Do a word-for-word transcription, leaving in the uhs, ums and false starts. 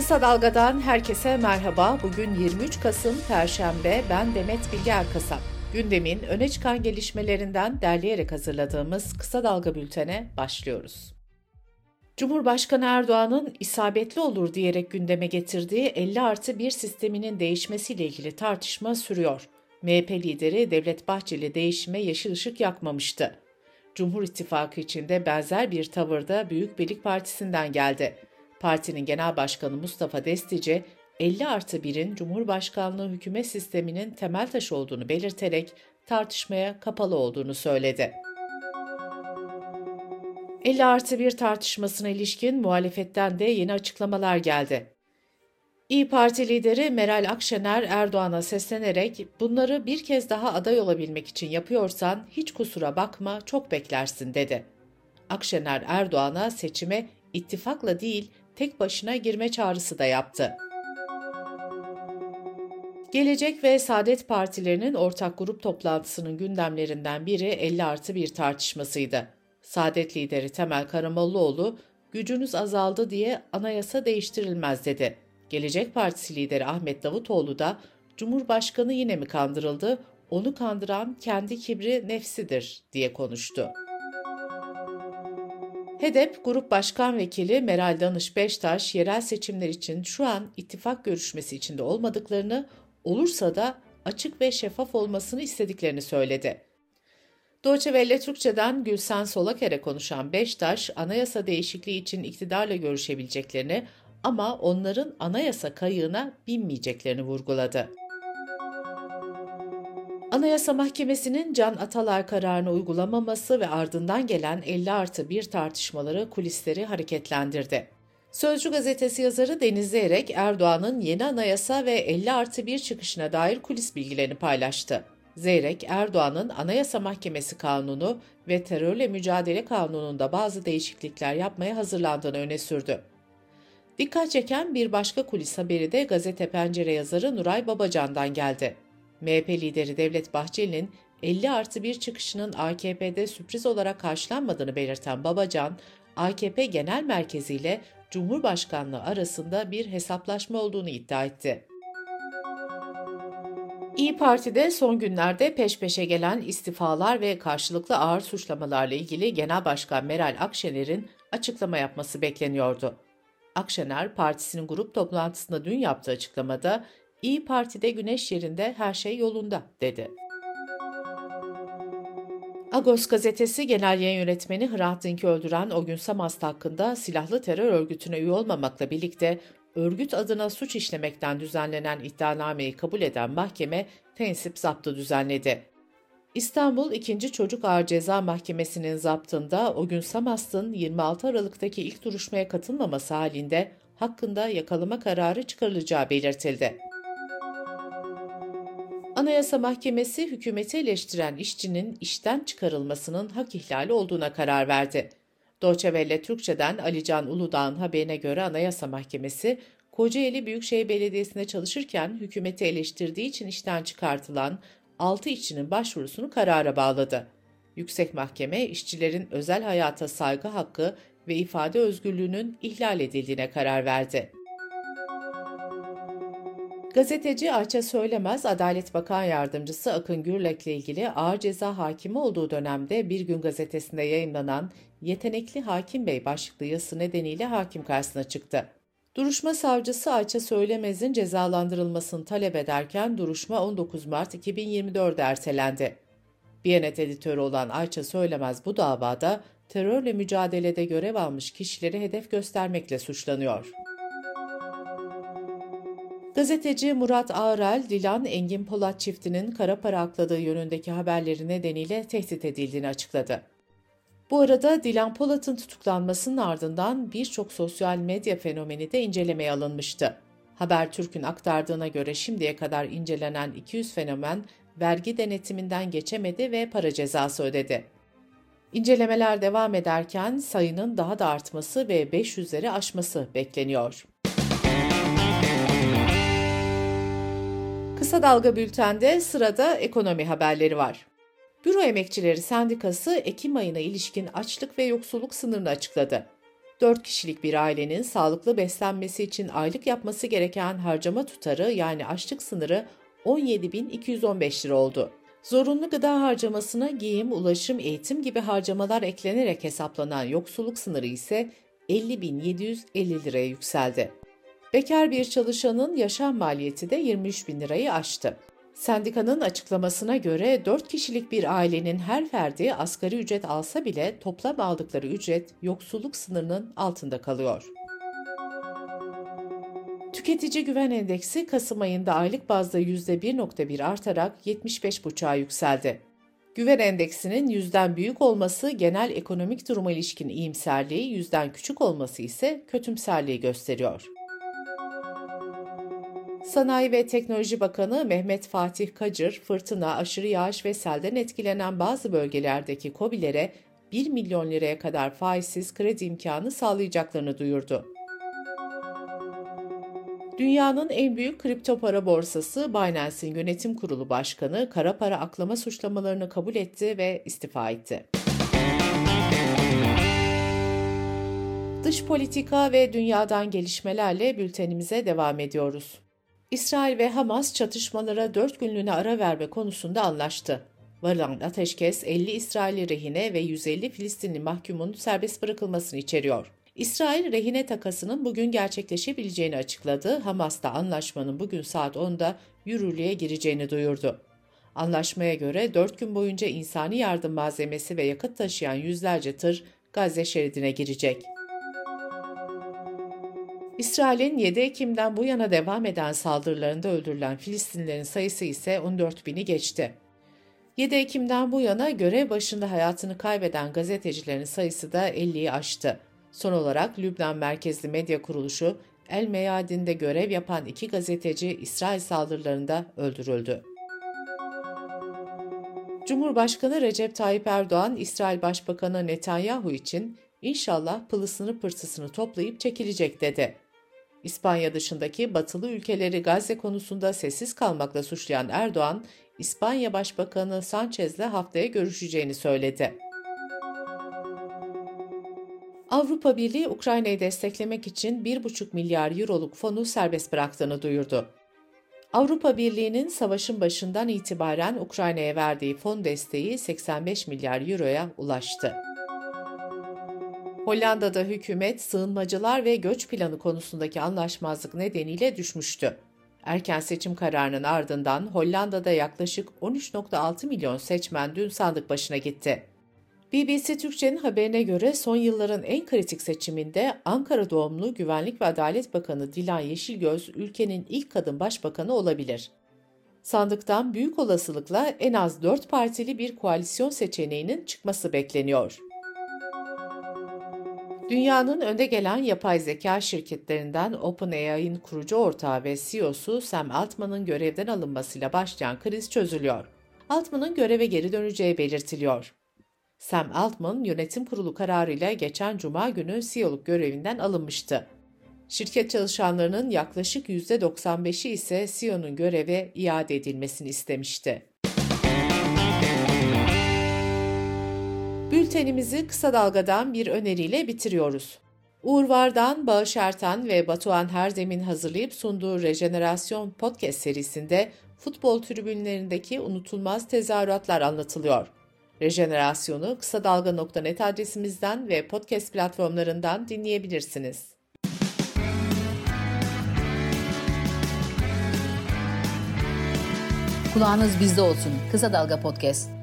Kısa Dalga'dan herkese merhaba. Bugün yirmi üç Kasım Perşembe. Ben Demet Bilge Erkasap. Gündemin öne çıkan gelişmelerinden derleyerek hazırladığımız Kısa Dalga Bülten'e başlıyoruz. Cumhurbaşkanı Erdoğan'ın isabetli olur diyerek gündeme getirdiği elli artı bir sisteminin değişmesiyle ilgili tartışma sürüyor. M H P lideri Devlet Bahçeli değişime yeşil ışık yakmamıştı. Cumhur İttifakı içinde benzer bir tavırda Büyük Birlik Partisi'nden geldi. Partinin Genel Başkanı Mustafa Destici, elli artı birin Cumhurbaşkanlığı hükümet sisteminin temel taşı olduğunu belirterek tartışmaya kapalı olduğunu söyledi. elli artı bir tartışmasına ilişkin muhalefetten de yeni açıklamalar geldi. İYİ Parti lideri Meral Akşener Erdoğan'a seslenerek "Bunları bir kez daha aday olabilmek için yapıyorsan hiç kusura bakma, çok beklersin." dedi. Akşener Erdoğan'a seçime ittifakla değil tek başına girme çağrısı da yaptı. Gelecek ve Saadet Partilerinin ortak grup toplantısının gündemlerinden biri elli artı bir tartışmasıydı. Saadet lideri Temel Karamollaoğlu, "Gücünüz azaldı diye anayasa değiştirilmez." dedi. Gelecek Partisi lideri Ahmet Davutoğlu da "Cumhurbaşkanı yine mi kandırıldı? Onu kandıran kendi kibri nefsidir." diye konuştu. H D P Grup Başkan Vekili Meral Danış Beştaş, yerel seçimler için şu an ittifak görüşmesi içinde olmadıklarını, olursa da açık ve şeffaf olmasını istediklerini söyledi. Deutsche Welle Türkçe'den Gülşen Solaker'e konuşan Beştaş, anayasa değişikliği için iktidarla görüşebileceklerini ama onların anayasa kayığına binmeyeceklerini vurguladı. Anayasa Mahkemesi'nin Can Atalar kararını uygulamaması ve ardından gelen elli artı bir tartışmaları kulisleri hareketlendirdi. Sözcü gazetesi yazarı Deniz Zeyrek, Erdoğan'ın yeni anayasa ve elli artı bir çıkışına dair kulis bilgilerini paylaştı. Zeyrek, Erdoğan'ın Anayasa Mahkemesi Kanunu ve Terörle Mücadele Kanunu'nda bazı değişiklikler yapmaya hazırlandığını öne sürdü. Dikkat çeken bir başka kulis haberi de Gazete Pencere yazarı Nuray Babacan'dan geldi. M H P lideri Devlet Bahçeli'nin elli artı bir çıkışının A K P'de sürpriz olarak karşılanmadığını belirten Babacan, A K P Genel Merkezi ile Cumhurbaşkanlığı arasında bir hesaplaşma olduğunu iddia etti. İYİ Parti'de son günlerde peş peşe gelen istifalar ve karşılıklı ağır suçlamalarla ilgili Genel Başkan Meral Akşener'in açıklama yapması bekleniyordu. Akşener, partisinin grup toplantısında dün yaptığı açıklamada "İYİ Parti'de güneş yerinde, her şey yolunda." dedi. Agos gazetesi genel yayın yönetmeni Hrant Dink'i öldüren Ogün Samast hakkında silahlı terör örgütüne üye olmamakla birlikte örgüt adına suç işlemekten düzenlenen iddianameyi kabul eden mahkeme tensip zaptı düzenledi. İstanbul ikinci. Çocuk Ağır Ceza Mahkemesi'nin zaptında Ogün Samast'ın yirmi altı Aralık'taki ilk duruşmaya katılmaması halinde hakkında yakalama kararı çıkarılacağı belirtildi. Anayasa Mahkemesi, hükümeti eleştiren işçinin işten çıkarılmasının hak ihlali olduğuna karar verdi. Deutsche Welle Türkçe'den Alican Uludağ'ın haberine göre Anayasa Mahkemesi, Kocaeli Büyükşehir Belediyesi'nde çalışırken hükümeti eleştirdiği için işten çıkartılan altı işçinin başvurusunu karara bağladı. Yüksek Mahkeme, işçilerin özel hayata saygı hakkı ve ifade özgürlüğünün ihlal edildiğine karar verdi. Gazeteci Ayça Söylemez, Adalet Bakan Yardımcısı Akın Gürlek'le ilgili ağır ceza hakimi olduğu dönemde Bir Gün gazetesinde yayımlanan "Yetenekli Hakim Bey" başlıklı yazısı nedeniyle hakim karşısına çıktı. Duruşma savcısı Ayça Söylemez'in cezalandırılmasını talep ederken duruşma on dokuz Mart iki bin yirmi dört'e ertelendi. Biyanet editörü olan Ayça Söylemez bu davada terörle mücadelede görev almış kişileri hedef göstermekle suçlanıyor. Gazeteci Murat Ağral, Dilan Engin Polat çiftinin kara para akladığı yönündeki haberleri nedeniyle tehdit edildiğini açıkladı. Bu arada Dilan Polat'ın tutuklanmasının ardından birçok sosyal medya fenomeni de incelemeye alınmıştı. Habertürk'ün aktardığına göre şimdiye kadar incelenen iki yüz fenomen vergi denetiminden geçemedi ve para cezası ödedi. İncelemeler devam ederken sayının daha da artması ve beş yüzleri aşması bekleniyor. Kısa Dalga Bülten'de sırada ekonomi haberleri var. Büro Emekçileri Sendikası, Ekim ayına ilişkin açlık ve yoksulluk sınırını açıkladı. dört kişilik bir ailenin sağlıklı beslenmesi için aylık yapması gereken harcama tutarı, yani açlık sınırı on yedi bin iki yüz on beş lira oldu. Zorunlu gıda harcamasına giyim, ulaşım, eğitim gibi harcamalar eklenerek hesaplanan yoksulluk sınırı ise elli bin yedi yüz elli liraya yükseldi. Bekar bir çalışanın yaşam maliyeti de yirmi üç bin lirayı aştı. Sendikanın açıklamasına göre dört kişilik bir ailenin her ferdi asgari ücret alsa bile toplam aldıkları ücret yoksulluk sınırının altında kalıyor. Tüketici Güven Endeksi Kasım ayında aylık bazda yüzde bir virgül bir artarak yetmiş beş virgül beşe yükseldi. Güven endeksinin yüzden büyük olması genel ekonomik duruma ilişkin iyimserliği, yüzden küçük olması ise kötümserliği gösteriyor. Sanayi ve Teknoloji Bakanı Mehmet Fatih Kacır, fırtına, aşırı yağış ve selden etkilenen bazı bölgelerdeki KOBİ'lere bir milyon liraya kadar faizsiz kredi imkanı sağlayacaklarını duyurdu. Dünyanın en büyük kripto para borsası Binance'in yönetim kurulu başkanı kara para aklama suçlamalarını kabul etti ve istifa etti. Dış politika ve dünyadan gelişmelerle bültenimize devam ediyoruz. İsrail ve Hamas çatışmalara dört günlüğüne ara verme konusunda anlaştı. Varılan ateşkes elli İsrailli rehine ve yüz elli Filistinli mahkumun serbest bırakılmasını içeriyor. İsrail rehine takasının bugün gerçekleşebileceğini açıkladı. Hamas da anlaşmanın bugün saat onda yürürlüğe gireceğini duyurdu. Anlaşmaya göre dört gün boyunca insani yardım malzemesi ve yakıt taşıyan yüzlerce tır Gazze şeridine girecek. İsrail'in yedi Ekim'den bu yana devam eden saldırılarında öldürülen Filistinlilerin sayısı ise on dört bini geçti. yedi Ekim'den bu yana görev başında hayatını kaybeden gazetecilerin sayısı da elliyi aştı. Son olarak Lübnan merkezli medya kuruluşu El Meyadin'de görev yapan iki gazeteci İsrail saldırılarında öldürüldü. Cumhurbaşkanı Recep Tayyip Erdoğan, İsrail Başbakanı Netanyahu için "İnşallah pılısını pırtısını toplayıp çekilecek" dedi. İspanya dışındaki batılı ülkeleri Gazze konusunda sessiz kalmakla suçlayan Erdoğan, İspanya Başbakanı Sanchez'le haftaya görüşeceğini söyledi. Avrupa Birliği, Ukrayna'yı desteklemek için bir virgül beş milyar euroluk fonu serbest bıraktığını duyurdu. Avrupa Birliği'nin savaşın başından itibaren Ukrayna'ya verdiği fon desteği seksen beş milyar euroya ulaştı. Hollanda'da hükümet, sığınmacılar ve göç planı konusundaki anlaşmazlık nedeniyle düşmüştü. Erken seçim kararının ardından Hollanda'da yaklaşık on üç virgül altı milyon seçmen dün sandık başına gitti. B B C Türkçe'nin haberine göre son yılların en kritik seçiminde Ankara doğumlu Güvenlik ve Adalet Bakanı Dilan Yeşilgöz ülkenin ilk kadın başbakanı olabilir. Sandıktan büyük olasılıkla en az dört partili bir koalisyon seçeneğinin çıkması bekleniyor. Dünyanın önde gelen yapay zeka şirketlerinden OpenAI'nin kurucu ortağı ve C E O'su Sam Altman'ın görevden alınmasıyla başlayan kriz çözülüyor. Altman'ın göreve geri döneceği belirtiliyor. Sam Altman, yönetim kurulu kararıyla geçen Cuma günü C E O'luk görevinden alınmıştı. Şirket çalışanlarının yaklaşık yüzde doksan beşi ise C E O'nun göreve iade edilmesini istemişti. Bültenimizi Kısa Dalga'dan bir öneriyle bitiriyoruz. Uğur Vardan, Bağış Erten ve Batuhan Herdem'in hazırlayıp sunduğu Rejenerasyon Podcast serisinde futbol tribünlerindeki unutulmaz tezahüratlar anlatılıyor. Rejenerasyonu kısadalga nokta net adresimizden ve podcast platformlarından dinleyebilirsiniz. Kulağınız bizde olsun. Kısa Dalga Podcast.